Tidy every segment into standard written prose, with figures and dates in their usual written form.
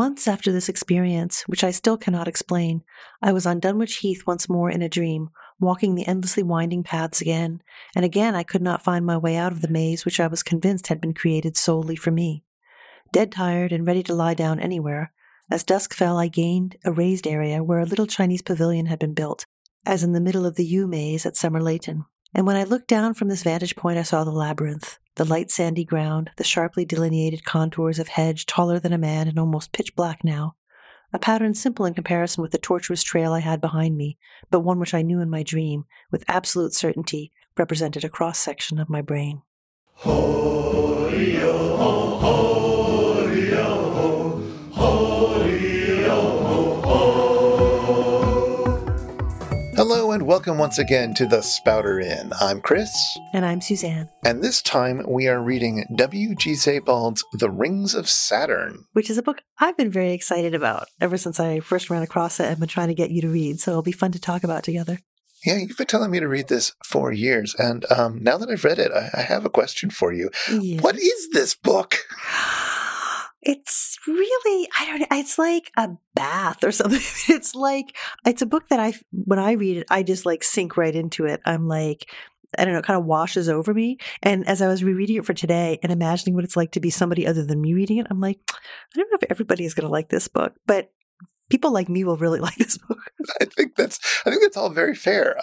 Months after this experience, which I still cannot explain, I was on Dunwich Heath once more in a dream, walking the endlessly winding paths again, and again I could not find my way out of the maze which I was convinced had been created solely for me. Dead tired and ready to lie down anywhere, as dusk fell I gained a raised area where a little Chinese pavilion had been built, as in the middle of the yew maze at Somerleyton. And when I looked down from this vantage point I saw the labyrinth, the light sandy ground, the sharply delineated contours of hedge taller than a man and almost pitch black now, a pattern simple in comparison with the tortuous trail I had behind me, but one which I knew in my dream, with absolute certainty, represented a cross-section of my brain. Hello and welcome once again to The Spouter Inn. I'm Chris. And I'm Suzanne. And this time we are reading W.G. Sebald's The Rings of Saturn. Which is a book I've been very excited about ever since I first ran across it and been trying to get you to read, so it'll be fun to talk about together. Yeah, you've been telling me to read this for years, and now that I've read it, I have a question for you. Yeah. What is this book? It's really, I don't know, it's like a bath or something. It's like, it's a book that when I read it, I just like sink right into it. I'm like, I don't know, it kind of washes over me. And as I was rereading it for today and imagining what it's like to be somebody other than me reading it, I'm like, I don't know if everybody is going to like this book, but people like me will really like this book. I think that's all very fair.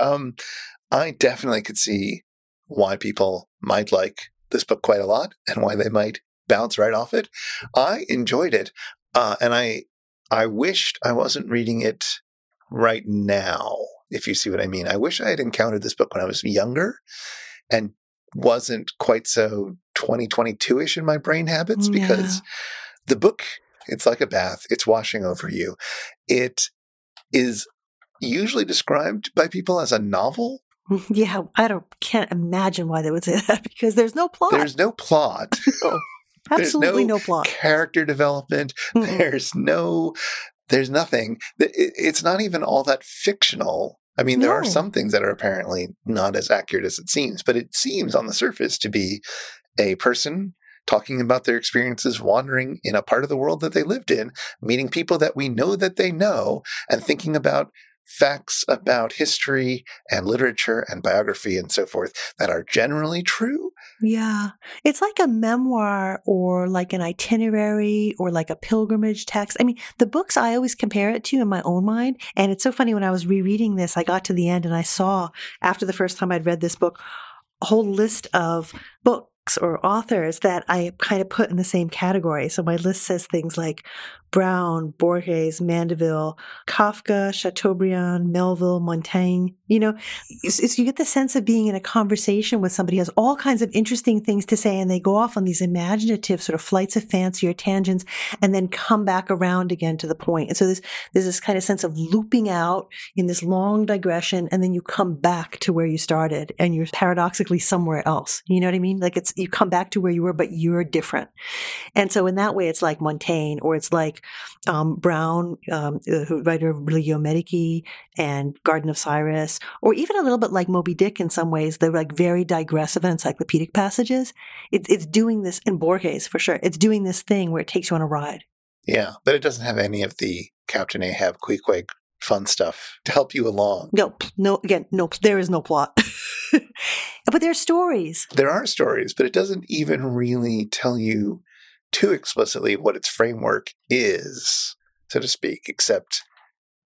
I definitely could see why people might like this book quite a lot and why they might bounce right off it. I enjoyed it, and I wished I wasn't reading it right now, if you see what I mean. I wish I had encountered this book when I was younger and wasn't quite so 2022-ish in my brain habits, because the book, it's like a bath. It's washing over you. It is usually described by people as a novel. Yeah, I can't imagine why they would say that, because there's no plot. There's no plot. Absolutely no plot. Character development. Mm-hmm. There's nothing. It's not even all that fictional. I mean, there are some things that are apparently not as accurate as it seems, but it seems on the surface to be a person talking about their experiences wandering in a part of the world that they lived in, meeting people that we know that they know, and thinking about facts about history and literature and biography and so forth that are generally true. Yeah. It's like a memoir or like an itinerary or like a pilgrimage text. I mean, the books I always compare it to in my own mind. And it's so funny, when I was rereading this, I got to the end and I saw, after the first time I'd read this book, a whole list of books or authors that I kind of put in the same category. So my list says things like Brown, Borges, Mandeville, Kafka, Chateaubriand, Melville, Montaigne. You know, you get the sense of being in a conversation with somebody who has all kinds of interesting things to say, and they go off on these imaginative sort of flights of fancy or tangents and then come back around again to the point. And so there's this kind of sense of looping out in this long digression, and then you come back to where you started and you're paradoxically somewhere else. You know what I mean? Like, it's, you come back to where you were, but you're different. And so in that way, it's like Montaigne, or it's like Brown, writer of Religio Medici and Garden of Cyrus, or even a little bit like Moby-Dick in some ways. They're like very digressive and encyclopedic passages. It's doing this, in Borges for sure, it's doing this thing where it takes you on a ride. Yeah, but it doesn't have any of the Captain Ahab, Queequeg fun stuff to help you along. No, there is no plot. But there are stories. There are stories, but it doesn't even really tell you too explicitly what its framework is, so to speak, except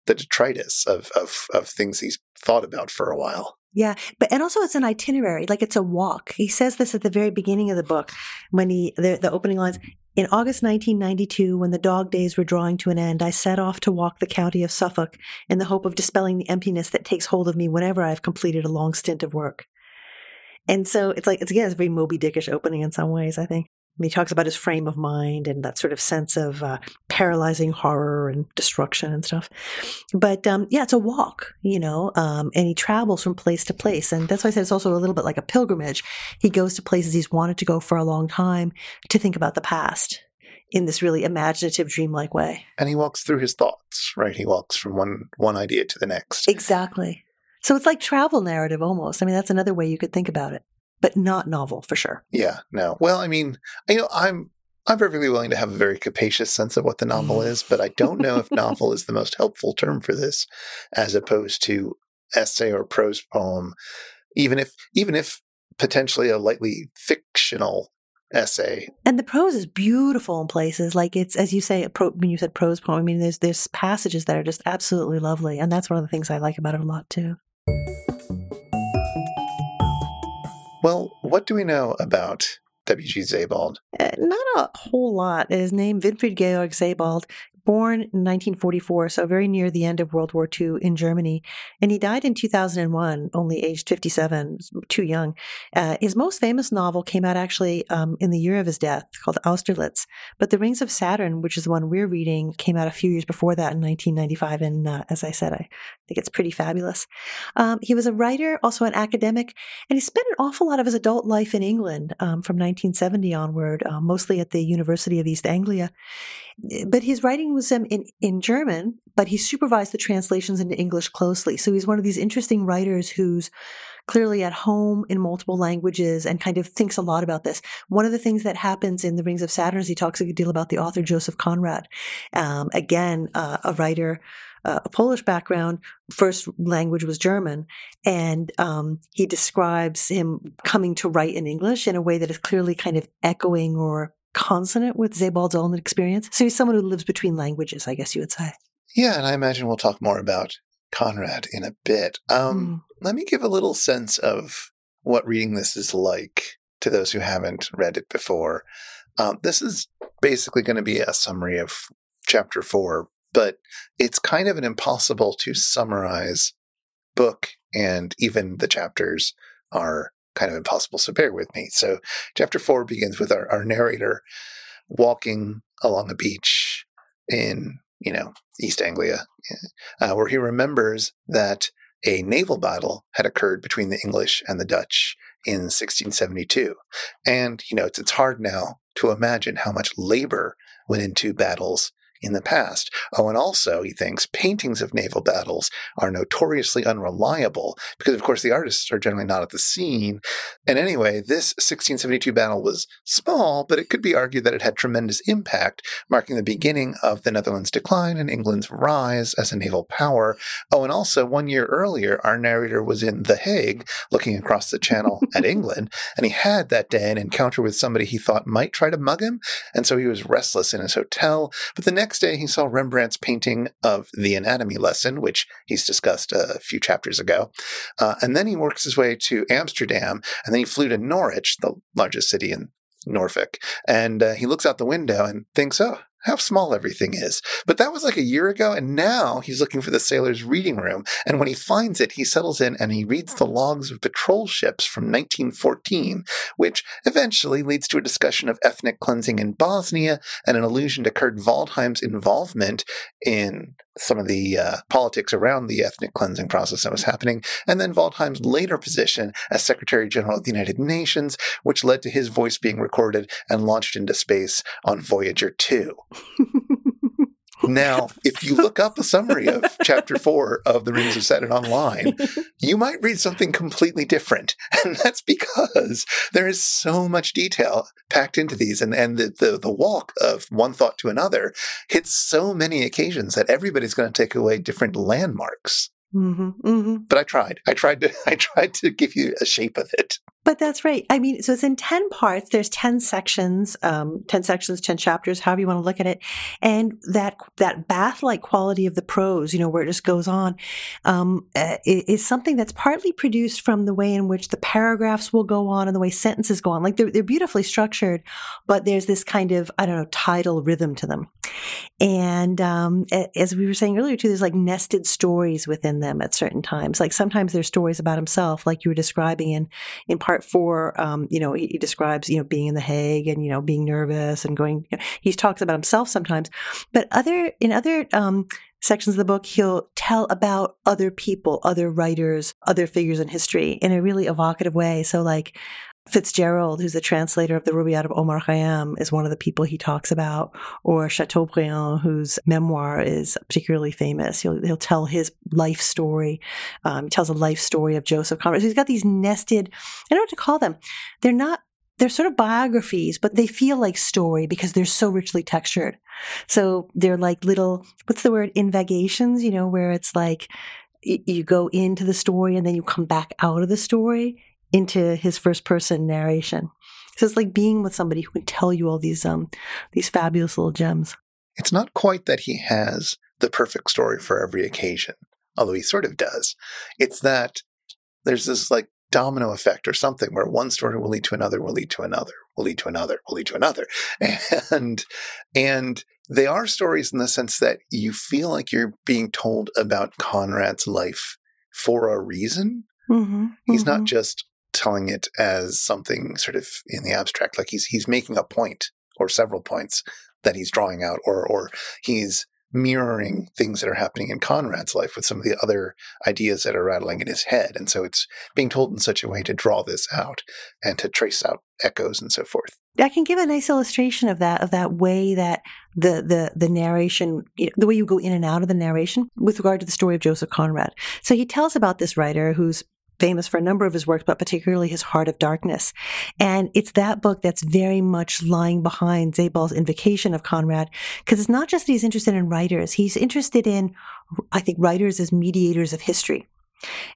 the detritus of things he's thought about for a while. Yeah. And also it's an itinerary, like it's a walk. He says this at the very beginning of the book, when the opening lines, "In August 1992, when the dog days were drawing to an end, I set off to walk the county of Suffolk in the hope of dispelling the emptiness that takes hold of me whenever I have completed a long stint of work." And so it's like, it's a very Moby-Dickish opening in some ways, I think. He talks about his frame of mind and that sort of sense of paralyzing horror and destruction and stuff. But yeah, it's a walk, you know, and he travels from place to place. And that's why I said it's also a little bit like a pilgrimage. He goes to places he's wanted to go for a long time to think about the past in this really imaginative, dreamlike way. And he walks through his thoughts, right? He walks from one idea to the next. Exactly. So it's like travel narrative almost. I mean, that's another way you could think about it. But not novel, for sure. Yeah, no. Well, I mean, you know, I'm I'm perfectly willing to have a very capacious sense of what the novel is, but I don't know if novel is the most helpful term for this, as opposed to essay or prose poem, even if potentially a lightly fictional essay. And the prose is beautiful in places. Like, it's, as you say, when you said prose poem, I mean, there's passages that are just absolutely lovely. And that's one of the things I like about it a lot, too. Well, what do we know about W.G. Sebald? Not a whole lot. His name, Winfried Georg Sebald, born in 1944, so very near the end of World War II in Germany. And he died in 2001, only aged 57, too young. His most famous novel came out actually in the year of his death, called Austerlitz. But The Rings of Saturn, which is the one we're reading, came out a few years before that in 1995. And as I said, I think it's pretty fabulous. He was a writer, also an academic, and he spent an awful lot of his adult life in England from 1970 onward, mostly at the University of East Anglia. But his writing was in German, but he supervised the translations into English closely. So he's one of these interesting writers who's clearly at home in multiple languages and kind of thinks a lot about this. One of the things that happens in The Rings of Saturn is he talks a good deal about the author Joseph Conrad. Again, a writer, a Polish background, first language was German, and he describes him coming to write in English in a way that is clearly kind of echoing or consonant with Sebald's own experience. So he's someone who lives between languages, I guess you would say. Yeah, and I imagine we'll talk more about Conrad in a bit. Let me give a little sense of what reading this is like to those who haven't read it before. This is basically going to be a summary of chapter 4, but it's kind of an impossible to summarize book, and even the chapters are kind of impossible, so bear with me. So chapter 4 begins with our narrator walking along a beach in, East Anglia, where he remembers that a naval battle had occurred between the English and the Dutch in 1672. And, it's hard now to imagine how much labor went into battles in the past. Oh, and also, he thinks, paintings of naval battles are notoriously unreliable because, of course, the artists are generally not at the scene. And anyway, this 1672 battle was small, but it could be argued that it had tremendous impact, marking the beginning of the Netherlands' decline and England's rise as a naval power. Oh, and also, 1 year earlier, our narrator was in The Hague, looking across the channel at England, and he had that day an encounter with somebody he thought might try to mug him, and so he was restless in his hotel. But the next day, he saw Rembrandt's painting of The Anatomy Lesson, which he's discussed a few chapters ago. And then he works his way to Amsterdam, and then he flew to Norwich, the largest city in Norfolk. And he looks out the window and thinks, oh, how small everything is. But that was like a year ago, and now he's looking for the sailor's reading room. And when he finds it, he settles in and he reads the logs of patrol ships from 1914, which eventually leads to a discussion of ethnic cleansing in Bosnia and an allusion to Kurt Waldheim's involvement in some of the politics around the ethnic cleansing process that was happening, and then Waldheim's later position as Secretary General of the United Nations, which led to his voice being recorded and launched into space on Voyager 2. Now, if you look up a summary of Chapter 4 of The Rings of Saturn online, you might read something completely different. And that's because there is so much detail packed into these. And the walk of one thought to another hits so many occasions that everybody's going to take away different landmarks. Mm-hmm, mm-hmm. But I tried to give you a shape of it. But that's right. I mean, so it's in 10 parts. There's 10 sections, 10 chapters, however you want to look at it. And that bath-like quality of the prose, where it just goes on, is something that's partly produced from the way in which the paragraphs will go on and the way sentences go on. Like, they're beautifully structured, but there's this kind of, tidal rhythm to them. And as we were saying earlier, too, there's like nested stories within them at certain times. Like, sometimes there's stories about himself, like you were describing in part 4, he describes, being in The Hague and, being nervous and going, he talks about himself sometimes, but in other sections of the book, he'll tell about other people, other writers, other figures in history in a really evocative way. So like Fitzgerald, who's the translator of the Rubaiyat of Omar Khayyam, is one of the people he talks about, or Chateaubriand, whose memoir is particularly famous. He'll tell his life story. He tells a life story of Joseph Conrad. So he's got these nested, I don't know what to call them. They're not They're sort of biographies, but they feel like story because they're so richly textured. So they're like little, what's the word, invagations, you know, where it's like you go into the story and then you come back out of the story into his first person narration. So it's like being with somebody who can tell you all these fabulous little gems. It's not quite that he has the perfect story for every occasion, although he sort of does. It's that there's this like domino effect or something where one story will lead to another, will lead to another, will lead to another, will lead to another. And they are stories in the sense that you feel like you're being told about Conrad's life for a reason. Mm-hmm, he's not just telling it as something sort of in the abstract, like he's making a point or several points that he's drawing out, or he's mirroring things that are happening in Conrad's life with some of the other ideas that are rattling in his head. And so it's being told in such a way to draw this out and to trace out echoes and so forth. I can give a nice illustration of that way that the narration, you know, the way you go in and out of the narration with regard to the story of Joseph Conrad. So he tells about this writer who's famous for a number of his works, but particularly his Heart of Darkness. And it's that book that's very much lying behind Sebald's invocation of Conrad, because it's not just that he's interested in writers. He's interested in, I think, writers as mediators of history,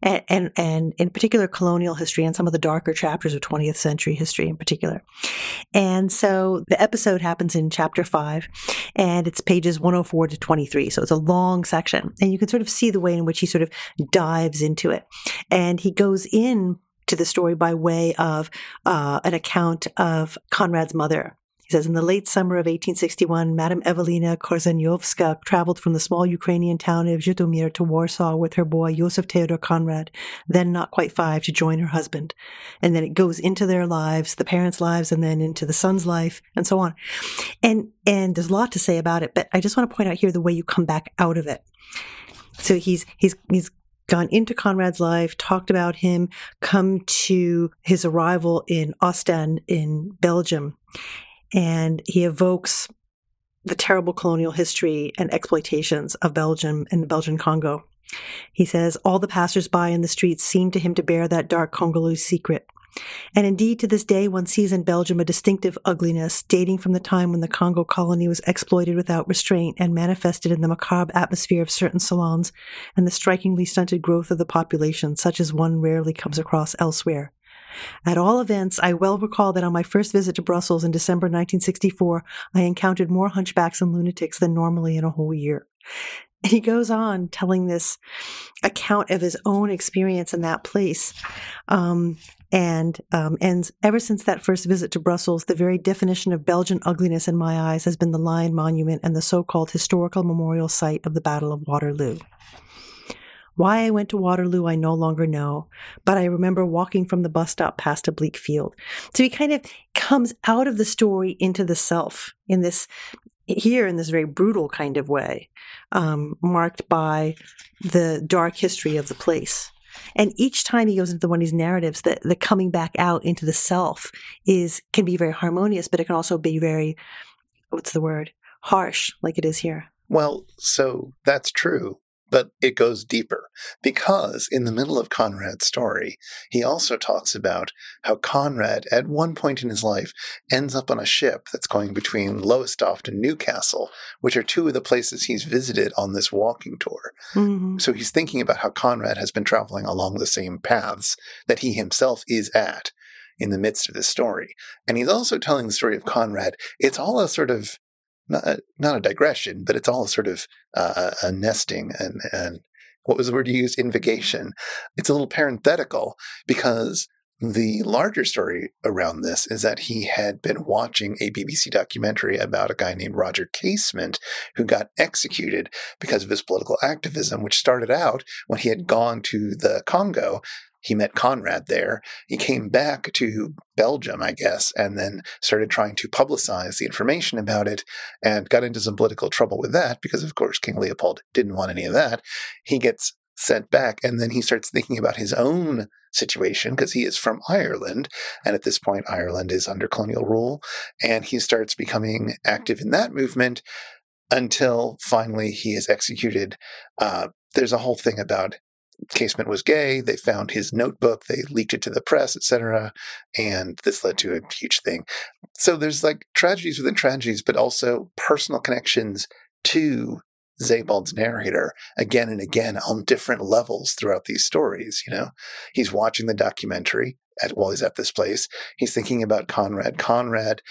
and in particular colonial history and some of the darker chapters of 20th century history in particular. And so the episode happens in chapter 5, and it's pages 104 to 23. So it's a long section, and you can sort of see the way in which he sort of dives into it. And he goes in to the story by way of an account of Conrad's mother. He says, in the late summer of 1861, Madame Evelina Korzeniowska traveled from the small Ukrainian town of Zhytomyr to Warsaw with her boy, Joseph Theodor Conrad, then not quite 5, to join her husband. And then it goes into their lives, the parents' lives, and then into the son's life, and so on. And there's a lot to say about it, but I just want to point out here the way you come back out of it. So he's gone into Conrad's life, talked about him, come to his arrival in Ostend in Belgium. And he evokes the terrible colonial history and exploitations of Belgium and the Belgian Congo. He says, all the passers-by in the streets seemed to him to bear that dark Congolese secret. And indeed, to this day, one sees in Belgium a distinctive ugliness dating from the time when the Congo colony was exploited without restraint and manifested in the macabre atmosphere of certain salons and the strikingly stunted growth of the population, such as one rarely comes across elsewhere. At all events, I well recall that on my first visit to Brussels in December 1964, I encountered more hunchbacks and lunatics than normally in a whole year. And he goes on telling this account of his own experience in that place, and ever since that first visit to Brussels, the very definition of Belgian ugliness in my eyes has been the Lion Monument and the so-called historical memorial site of the Battle of Waterloo. Why I went to Waterloo, I no longer know, but I remember walking from the bus stop past a bleak field. So he kind of comes out of the story into the self in this very brutal kind of way, marked by the dark history of the place. And each time he goes into one of these narratives, the coming back out into the self can be very harmonious, but it can also be very, harsh, like it is here. Well, so that's true. But it goes deeper, because in the middle of Conrad's story, he also talks about how Conrad, at one point in his life, ends up on a ship that's going between Lowestoft and Newcastle, which are two of the places he's visited on this walking tour. Mm-hmm. So he's thinking about how Conrad has been traveling along the same paths that he himself is at in the midst of this story. And he's also telling the story of Conrad. It's all a sort of not a digression, but it's all sort of a nesting and what was the word you used? Invocation. It's a little parenthetical, because the larger story around this is that he had been watching a BBC documentary about a guy named Roger Casement who got executed because of his political activism, which started out when he had gone to the Congo. He met Conrad there. He came back to Belgium, I guess, and then started trying to publicize the information about it and got into some political trouble with that because, of course, King Leopold didn't want any of that. He gets sent back, and then he starts thinking about his own situation because he is from Ireland. And at this point, Ireland is under colonial rule, and he starts becoming active in that movement until finally he is executed. There's a whole thing about Casement was gay. They found his notebook. They leaked it to the press, etc. And this led to a huge thing. So there's like tragedies within tragedies, but also personal connections to Sebald's narrator again and again on different levels throughout these stories. You know, he's watching the documentary while he's at this place. He's thinking about Conrad. Conrad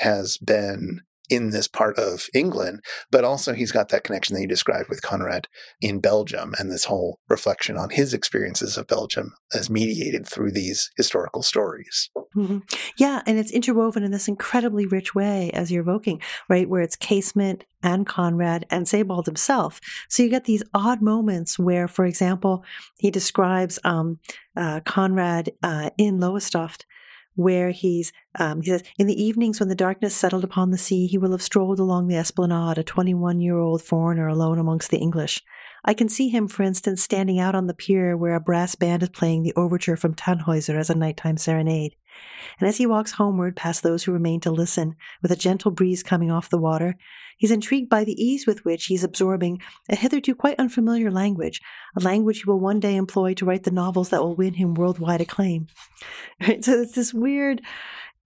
has been in this part of England, but also he's got that connection that you described with Conrad in Belgium and this whole reflection on his experiences of Belgium as mediated through these historical stories. Mm-hmm. Yeah, and it's interwoven in this incredibly rich way, as you're evoking, right, where it's Casement and Conrad and Sebald himself. So you get these odd moments where, for example, he describes Conrad in Lowestoft, where he says, in the evenings when the darkness settled upon the sea, he will have strolled along the esplanade, a 21-year-old foreigner alone amongst the English. I can see him, for instance, standing out on the pier where a brass band is playing the overture from Tannhäuser as a nighttime serenade. And as he walks homeward past those who remain to listen, with a gentle breeze coming off the water, he's intrigued by the ease with which he's absorbing a hitherto quite unfamiliar language, a language he will one day employ to write the novels that will win him worldwide acclaim. Right? So it's this weird,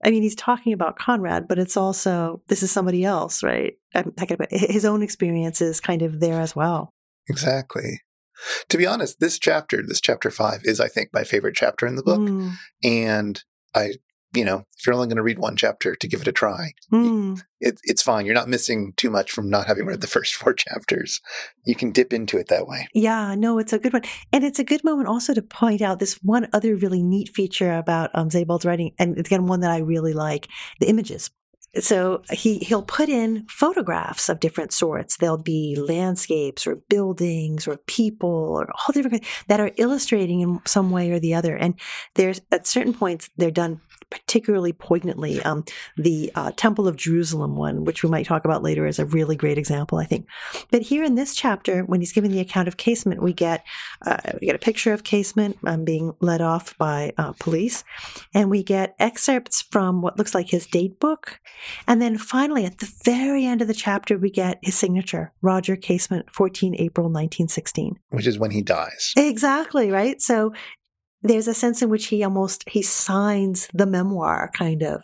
I mean, he's talking about Conrad, but it's also, this is somebody else, right? I'm talking about his own experiences kind of there as well. Exactly. To be honest, this chapter 5, is, I think, my favorite chapter in the book. Mm. And if you're only going to read one chapter, to give it a try. Mm. It's fine. You're not missing too much from not having read the first four chapters. You can dip into it that way. Yeah, no, it's a good one. And it's a good moment also to point out this one other really neat feature about Sebald's writing, and again, one that I really like, the images. So he'll put in photographs of different sorts. There'll be landscapes or buildings or people or all different kinds that are illustrating in some way or the other. And there's at certain points they're done particularly poignantly. The Temple of Jerusalem one, which we might talk about later, is a really great example, I think. But here in this chapter, when he's giving the account of Casement, we get a picture of Casement being led off by police, and we get excerpts from what looks like his date book. And then finally, at the very end of the chapter, we get his signature, Roger Casement, 14 April 1916. Which is when he dies. Exactly, right? So there's a sense in which he signs the memoir, kind of.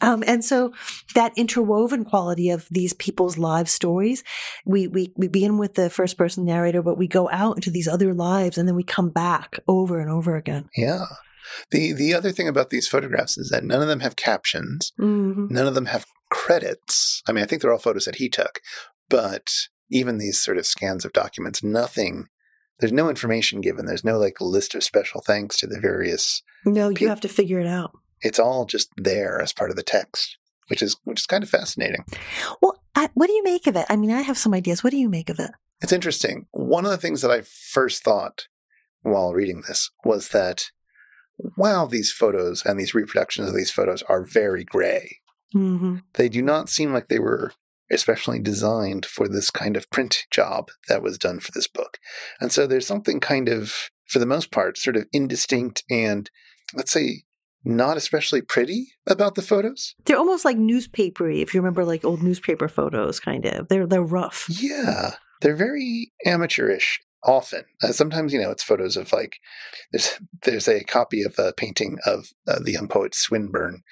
And so that interwoven quality of these people's live stories, we begin with the first-person narrator, but we go out into these other lives, and then we come back over and over again. Yeah. The other thing about these photographs is that none of them have captions. Mm-hmm. None of them have credits. I mean, I think they're all photos that he took, but even these sort of scans of documents, nothing, there's no information given. There's no like list of special thanks to the various. No, you have to figure it out. It's all just there as part of the text, which is kind of fascinating. Well, what do you make of it? I mean, I have some ideas. What do you make of it? It's interesting. One of the things that I first thought while reading this was that while these photos and these reproductions of these photos are very gray, mm-hmm. they do not seem like they were especially designed for this kind of print job that was done for this book. And so there's something kind of, for the most part, sort of indistinct and, let's say, not especially pretty about the photos. They're almost like newspapery, if you remember like old newspaper photos, kind of. They're rough. Yeah. They're very amateurish. Often. Sometimes, it's photos of like, there's a copy of a painting of the young poet Swinburne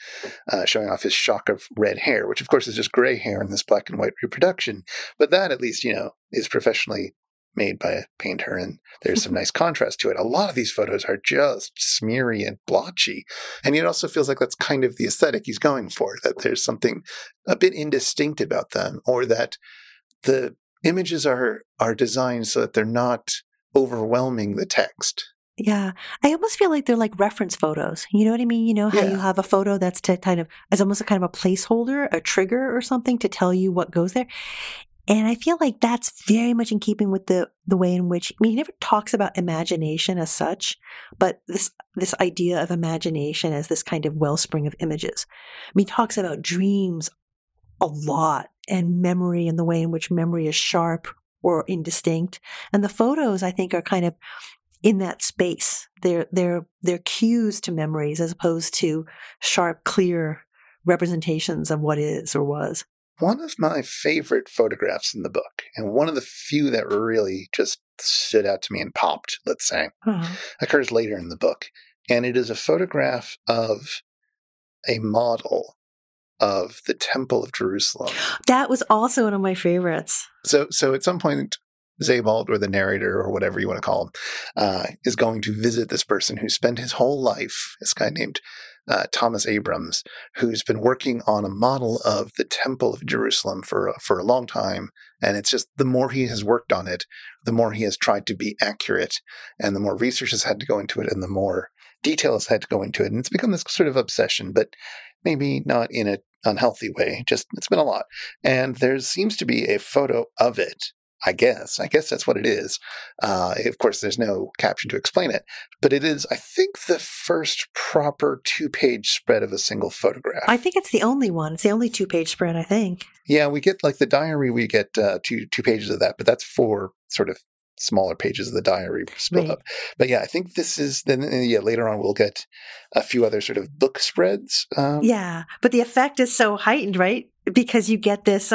showing off his shock of red hair, which of course is just gray hair in this black and white reproduction. But that at least, is professionally made by a painter and there's some nice contrast to it. A lot of these photos are just smeary and blotchy. And it also feels like that's kind of the aesthetic he's going for, that there's something a bit indistinct about them or that the images are designed so that they're not overwhelming the text. Yeah. I almost feel like they're like reference photos. You know what I mean? You know how you have a photo that's to kind of, as almost a kind of a placeholder, a trigger or something to tell you what goes there. And I feel like that's very much in keeping with the way in which, I mean, he never talks about imagination as such, but this idea of imagination as this kind of wellspring of images. I mean, he talks about dreams a lot. And memory and the way in which memory is sharp or indistinct. And the photos, I think, are kind of in that space. They're cues to memories as opposed to sharp, clear representations of what is or was. One of my favorite photographs in the book, and one of the few that really just stood out to me and popped, let's say, occurs later in the book. And it is a photograph of a model of the Temple of Jerusalem. That was also one of my favorites. So at some point, Sebald, or the narrator, or whatever you want to call him, is going to visit this person who spent his whole life, this guy named Thomas Abrams, who's been working on a model of the Temple of Jerusalem for a long time. And it's just the more he has worked on it, the more he has tried to be accurate, and the more research has had to go into it, and the more detail has had to go into it. And it's become this sort of obsession, but maybe not in an unhealthy way. Just, it's been a lot. And there seems to be a photo of it, I guess that's what it is. Of course, there's no caption to explain it, but it is, I think, the first proper 2-page spread of a single photograph. I think it's the only one. It's the only 2-page spread, I think. Yeah, we get, like, the diary, we get two pages of that, but that's 4 sort of smaller pages of the diary split up. But yeah, I think this is, then later on we'll get a few other sort of book spreads. Yeah, but the effect is so heightened, right? Because you get this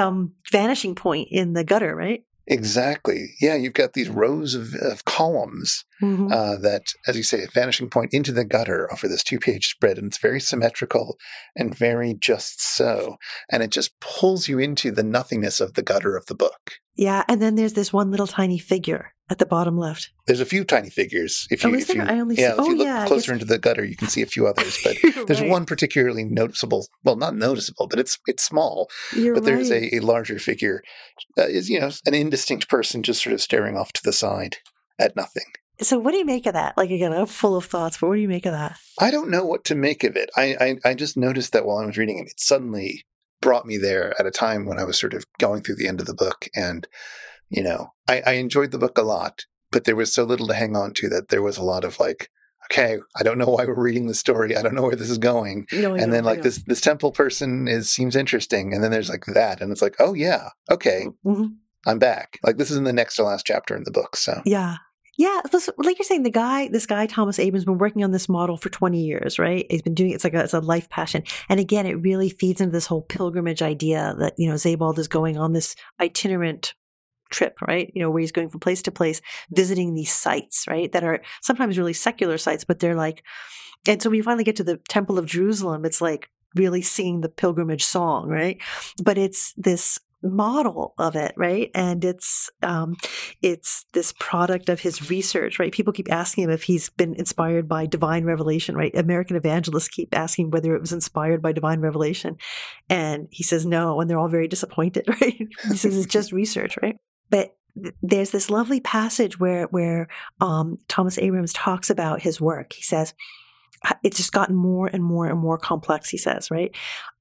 vanishing point in the gutter, right? Exactly. Yeah, you've got these rows of columns that, as you say, a vanishing point into the gutter over this 2-page spread, and it's very symmetrical and very just so. And it just pulls you into the nothingness of the gutter of the book. Yeah, and then there's this one little tiny figure at the bottom left. There's a few tiny figures. If you look closer into the gutter, you can see a few others, but there's one particularly noticeable. Well, not noticeable, but it's small. There's a larger figure, an indistinct person just sort of staring off to the side at nothing. So what do you make of that? Like, again, I'm full of thoughts, but what do you make of that? I don't know what to make of it. I just noticed that while I was reading it, it suddenly brought me there at a time when I was sort of going through the end of the book. And, you know, I enjoyed the book a lot, but there was so little to hang on to that there was a lot of like, okay, I don't know why we're reading this story. I don't know where this is going. This temple person seems interesting. And then there's like that. And it's like, oh yeah, okay, I'm back. Like, this is in the next to last chapter in the book. So yeah. Yeah, like you're saying, this guy, Thomas Abrams, has been working on this model for 20 years, right? He's been doing it. It's a life passion. And again, it really feeds into this whole pilgrimage idea that, you know, Sebald is going on this itinerant trip, right? You know, where he's going from place to place, visiting these sites, right? That are sometimes really secular sites, but they're like, and so when you finally get to the Temple of Jerusalem, it's like really singing the pilgrimage song, right? But it's this model of it, right? And it's this product of his research, right? People keep asking him if he's been inspired by divine revelation, right? American evangelists keep asking whether it was inspired by divine revelation. And he says no, and they're all very disappointed, right? He says it's just research, right? But there's this lovely passage where Thomas Abrams talks about his work. He says, it's just gotten more and more and more complex, he says, right?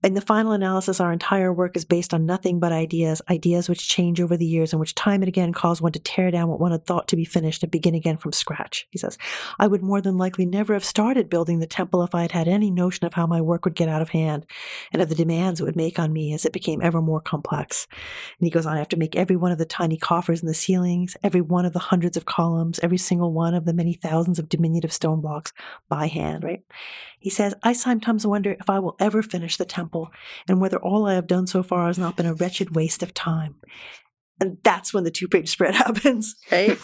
In the final analysis, our entire work is based on nothing but ideas which change over the years and which time and again cause one to tear down what one had thought to be finished and begin again from scratch, he says. I would more than likely never have started building the temple if I had had any notion of how my work would get out of hand and of the demands it would make on me as it became ever more complex. And he goes on, I have to make every one of the tiny coffers in the ceilings, every one of the hundreds of columns, every single one of the many thousands of diminutive stone blocks by hand, right? He says, I sometimes wonder if I will ever finish the temple and whether all I have done so far has not been a wretched waste of time. And that's when the 2-page spread happens, right?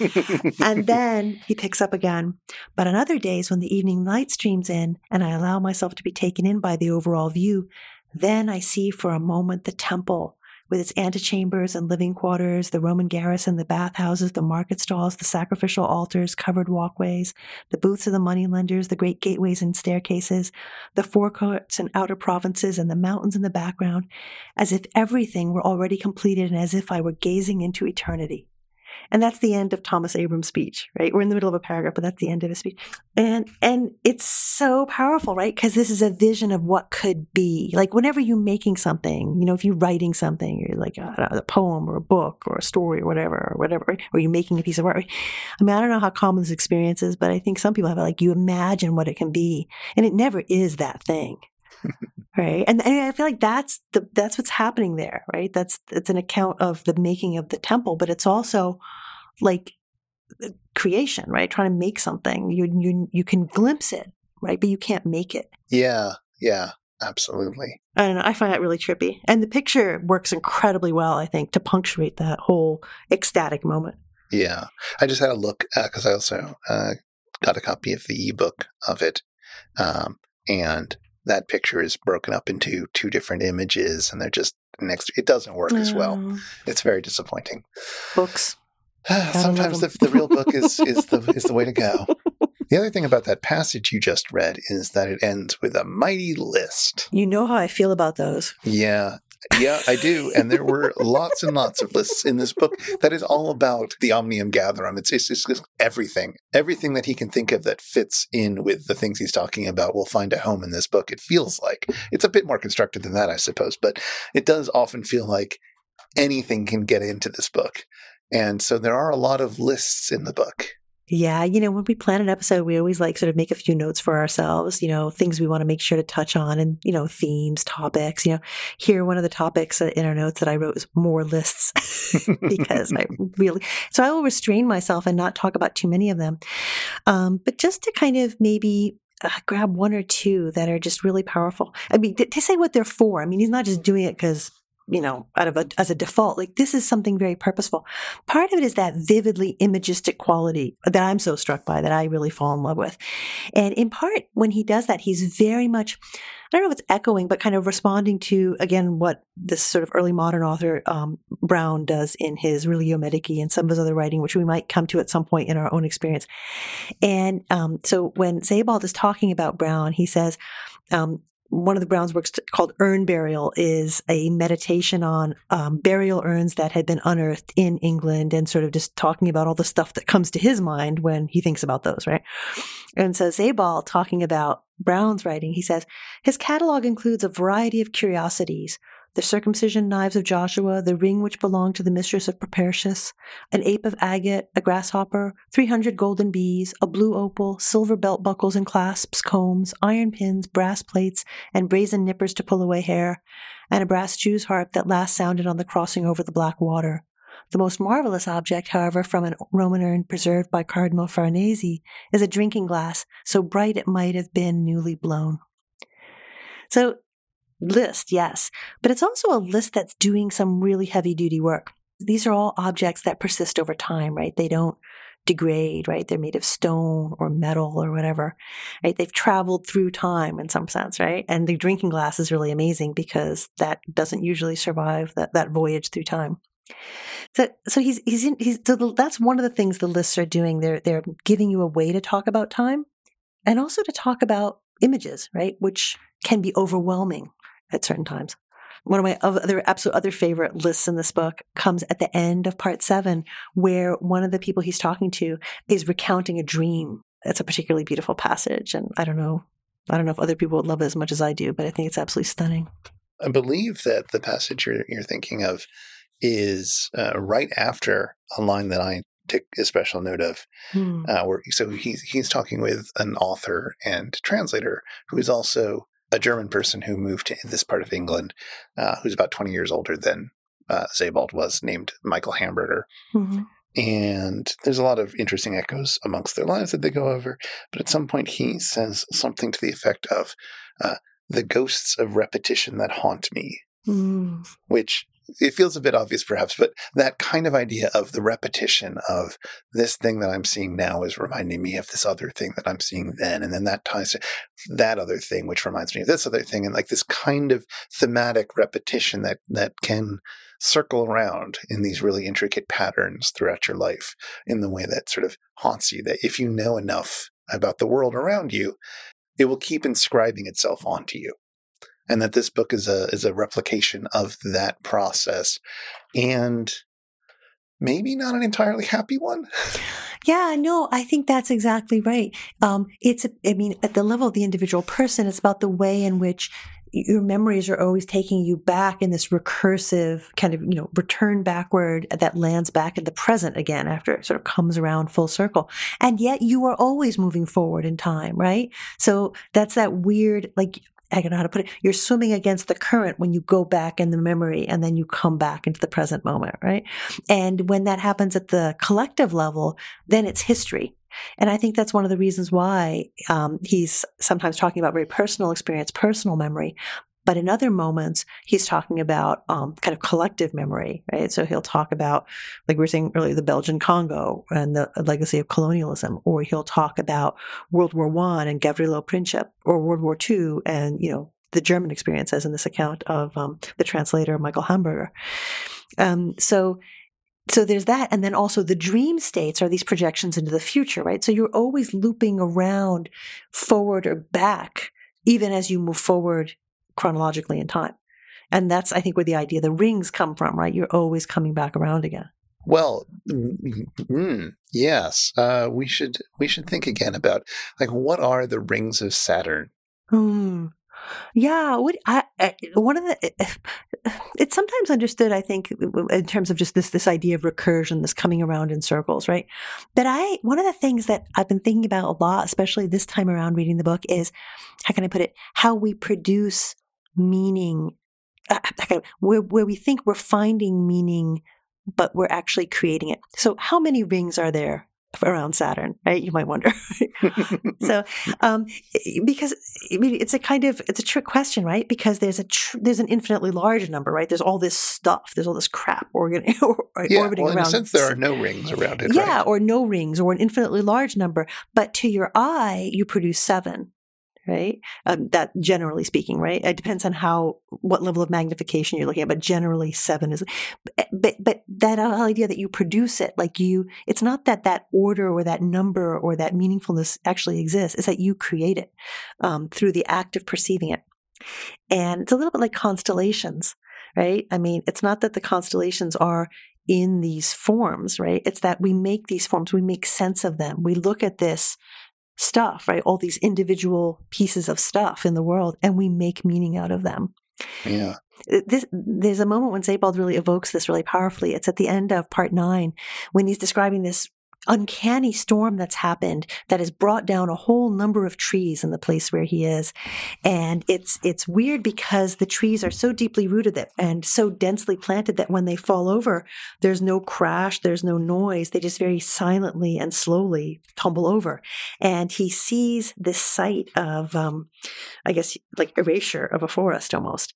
And then he picks up again. But on other days when the evening light streams in and I allow myself to be taken in by the overall view, then I see for a moment the temple with its antechambers and living quarters, the Roman garrison, the bathhouses, the market stalls, the sacrificial altars, covered walkways, the booths of the moneylenders, the great gateways and staircases, the forecourts and outer provinces, and the mountains in the background, as if everything were already completed and as if I were gazing into eternity. And that's the end of Thomas Abrams' speech, right? We're in the middle of a paragraph, but that's the end of his speech. And it's so powerful, right? Because this is a vision of what could be. Like, whenever you're making something, you know, if you're writing something, you're like a poem or a book or a story or whatever, right? Or you're making a piece of art. Right? I mean, I don't know how common this experience is, but I think some people have it. Like, you imagine what it can be, and it never is that thing. Right. And I feel like that's what's happening there, right? It's an account of the making of the temple, but it's also like creation, right? Trying to make something. You can glimpse it, right? But you can't make it. Yeah. Yeah. Absolutely. I don't know. I find that really trippy. And the picture works incredibly well, I think, to punctuate that whole ecstatic moment. Yeah. I just had a look because I also got a copy of the ebook of it. And that picture is broken up into two different images, and they're just next. It doesn't work as well. It's very disappointing. Books. Sometimes the real book is the way to go. The other thing about that passage you just read is that it ends with a mighty list. You know how I feel about those. Yeah. Yeah, I do. And there were lots and lots of lists in this book that is all about the Omnium Gatherum. It's just everything. Everything that he can think of that fits in with the things he's talking about will find a home in this book, it feels like. It's a bit more constructed than that, I suppose, but it does often feel like anything can get into this book. And so there are a lot of lists in the book. Yeah. You know, when we plan an episode, we always like sort of make a few notes for ourselves, you know, things we want to make sure to touch on and, you know, themes, topics, you know, here, one of the topics in our notes that I wrote was more lists because so I will restrain myself and not talk about too many of them. But just to kind of maybe grab one or two that are just really powerful. I mean, to say what they're for. I mean, he's not just doing it because, you know, as a default, like this is something very purposeful. Part of it is that vividly imagistic quality that I'm so struck by that I really fall in love with. And in part, when he does that, he's very much, I don't know if it's echoing, but kind of responding to, again, what this sort of early modern author Brown does in his Religio Medici and some of his other writing, which we might come to at some point in our own experience. And so when Sebald is talking about Brown, he says, one of the Brown's works called Urn Burial is a meditation on burial urns that had been unearthed in England and sort of just talking about all the stuff that comes to his mind when he thinks about those, right? And so Sebald, talking about Brown's writing, he says, his catalog includes a variety of curiosities, the circumcision knives of Joshua, the ring which belonged to the mistress of Propertius, an ape of agate, a grasshopper, 300 golden bees, a blue opal, silver belt buckles and clasps, combs, iron pins, brass plates, and brazen nippers to pull away hair, and a brass Jew's harp that last sounded on the crossing over the black water. The most marvelous object, however, from a Roman urn preserved by Cardinal Farnese is a drinking glass, so bright it might have been newly blown. So, list, yes, but it's also a list that's doing some really heavy duty work. These are all objects that persist over time, right? They don't degrade, right? They're made of stone or metal or whatever, right? They've traveled through time in some sense, right? And the drinking glass is really amazing because that doesn't usually survive that voyage through time. So he's that's one of the things the lists are doing. They're giving you a way to talk about time and also to talk about images, right? Which can be overwhelming at certain times. One of my other favorite lists in this book comes at the end of part 7, where one of the people he's talking to is recounting a dream. It's a particularly beautiful passage. And I don't know if other people would love it as much as I do, but I think it's absolutely stunning. I believe that the passage you're thinking of is right after a line that I take a special note of. So he's talking with an author and translator who is also a German person who moved to this part of England, who's about 20 years older than Sebald was, named Michael Hamburger. Mm-hmm. And there's a lot of interesting echoes amongst their lives that they go over. But at some point, he says something to the effect of the ghosts of repetition that haunt me, which it feels a bit obvious perhaps, but that kind of idea of the repetition of this thing that I'm seeing now is reminding me of this other thing that I'm seeing then. And then that ties to that other thing, which reminds me of this other thing. And like this kind of thematic repetition that can circle around in these really intricate patterns throughout your life in the way that sort of haunts you, that if you know enough about the world around you, it will keep inscribing itself onto you. And that this book is a replication of that process, and maybe not an entirely happy one. Yeah, no, I think that's exactly right. At the level of the individual person, it's about the way in which your memories are always taking you back in this recursive kind of, you know, return backward that lands back in the present again after it sort of comes around full circle. And yet you are always moving forward in time, right? So that's that weird, like, I don't know how to put it. You're swimming against the current when you go back in the memory and then you come back into the present moment, right? And when that happens at the collective level, then it's history. And I think that's one of the reasons why he's sometimes talking about very personal experience, personal memory, But in other moments, he's talking about kind of collective memory, right? So he'll talk about, like we were saying earlier, the Belgian Congo and the legacy of colonialism, or he'll talk about World War I and Gavrilo Princip, or World War II and, you know, the German experience, as in this account of the translator Michael Hamburger. So there's that, and then also the dream states are these projections into the future, right? So you're always looping around forward or back, even as you move forward chronologically in time. And that's, I think, where the idea of the rings come from, right? You're always coming back around again. Well, yes. We should think again about, like, what are the rings of Saturn? Yeah, it's sometimes understood, I think, in terms of just this idea of recursion, this coming around in circles, right? But one of the things that I've been thinking about a lot, especially this time around reading the book, is, how can I put it, how we produce meaning, where we think we're finding meaning, but we're actually creating it. So how many rings are there around Saturn, right? You might wonder. So, because I mean, it's a trick question, right? Because there's an infinitely large number, right? There's all this stuff. There's all this crap orbiting around. Yeah, well, in a sense, there are no rings around it, right? Yeah, or no rings, or an infinitely large number. But to your eye, you produce 7, right? That, generally speaking, right? It depends on what level of magnification you're looking at, but generally 7 is, but that idea that you produce it, like it's not that order or that number or that meaningfulness actually exists, it's that you create it through the act of perceiving it. And it's a little bit like constellations, right? I mean, it's not that the constellations are in these forms, right? It's that we make these forms, we make sense of them, we look at this stuff, right? All these individual pieces of stuff in the world, and we make meaning out of them. Yeah. There's a moment when Sebald really evokes this really powerfully. It's at the end of part 9 when he's describing this uncanny storm that's happened that has brought down a whole number of trees in the place where he is. And it's weird because the trees are so deeply rooted and so densely planted that when they fall over, there's no crash, there's no noise. They just very silently and slowly tumble over. And he sees this sight of, I guess, like erasure of a forest almost.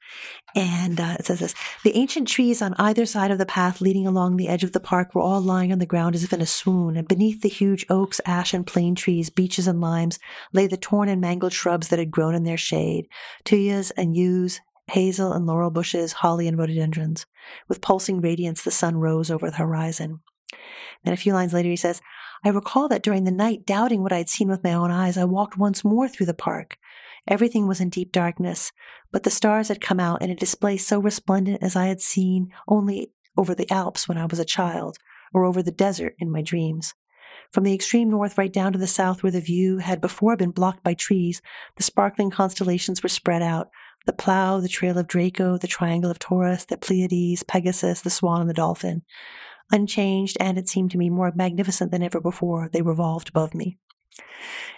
And it says this: the ancient trees on either side of the path leading along the edge of the park were all lying on the ground as if in a swoon. And beneath the huge oaks, ash and plane trees, beeches and limes, lay the torn and mangled shrubs that had grown in their shade, tuyas and yews, hazel and laurel bushes, holly and rhododendrons. With pulsing radiance, the sun rose over the horizon. Then a few lines later, he says, I recall that during the night, doubting what I had seen with my own eyes, I walked once more through the park. Everything was in deep darkness, but the stars had come out in a display so resplendent as I had seen only over the Alps when I was a child, or over the desert in my dreams. From the extreme north right down to the south, where the view had before been blocked by trees, the sparkling constellations were spread out: the Plough, the Trail of Draco, the Triangle of Taurus, the Pleiades, Pegasus, the Swan, and the Dolphin. Unchanged, and it seemed to me more magnificent than ever before, they revolved above me.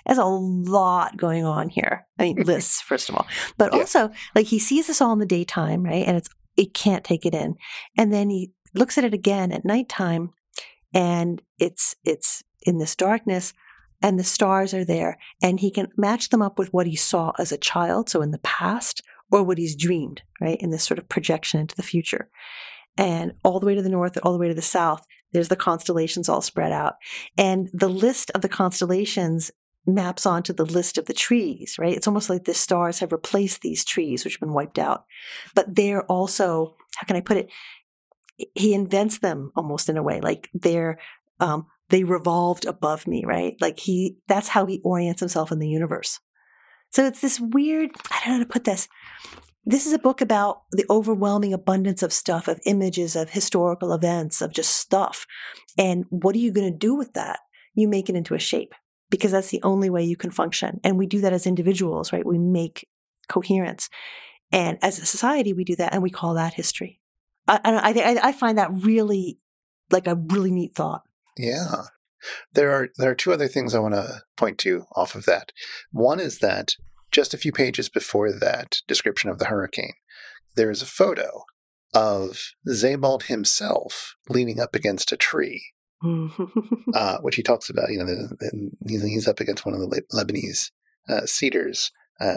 There's a lot going on here. I mean, lists, first of all. But also, like, he sees this all in the daytime, right? And it can't take it in. And then he looks at it again at nighttime, and it's in this darkness, and the stars are there. And he can match them up with what he saw as a child, so in the past, or what he's dreamed, right? In this sort of projection into the future. And all the way to the north, all the way to the south, there's the constellations all spread out. And the list of the constellations maps onto the list of the trees, right? It's almost like the stars have replaced these trees, which have been wiped out. But they're also, how can I put it? He invents them almost in a way, like they revolved above me, right? Like that's how he orients himself in the universe. So it's this weird, I don't know how to put this. This is a book about the overwhelming abundance of stuff, of images, of historical events, of just stuff. And what are you going to do with that? You make it into a shape, because that's the only way you can function. And we do that as individuals, right? We make coherence. And as a society, we do that, and we call that history. I find that really, like, a really neat thought. Yeah. There are two other things I want to point to off of that. One is that just a few pages before that description of the hurricane, there is a photo of Sebald himself leaning up against a tree, which he talks about. You know, he's up against one of the Lebanese cedars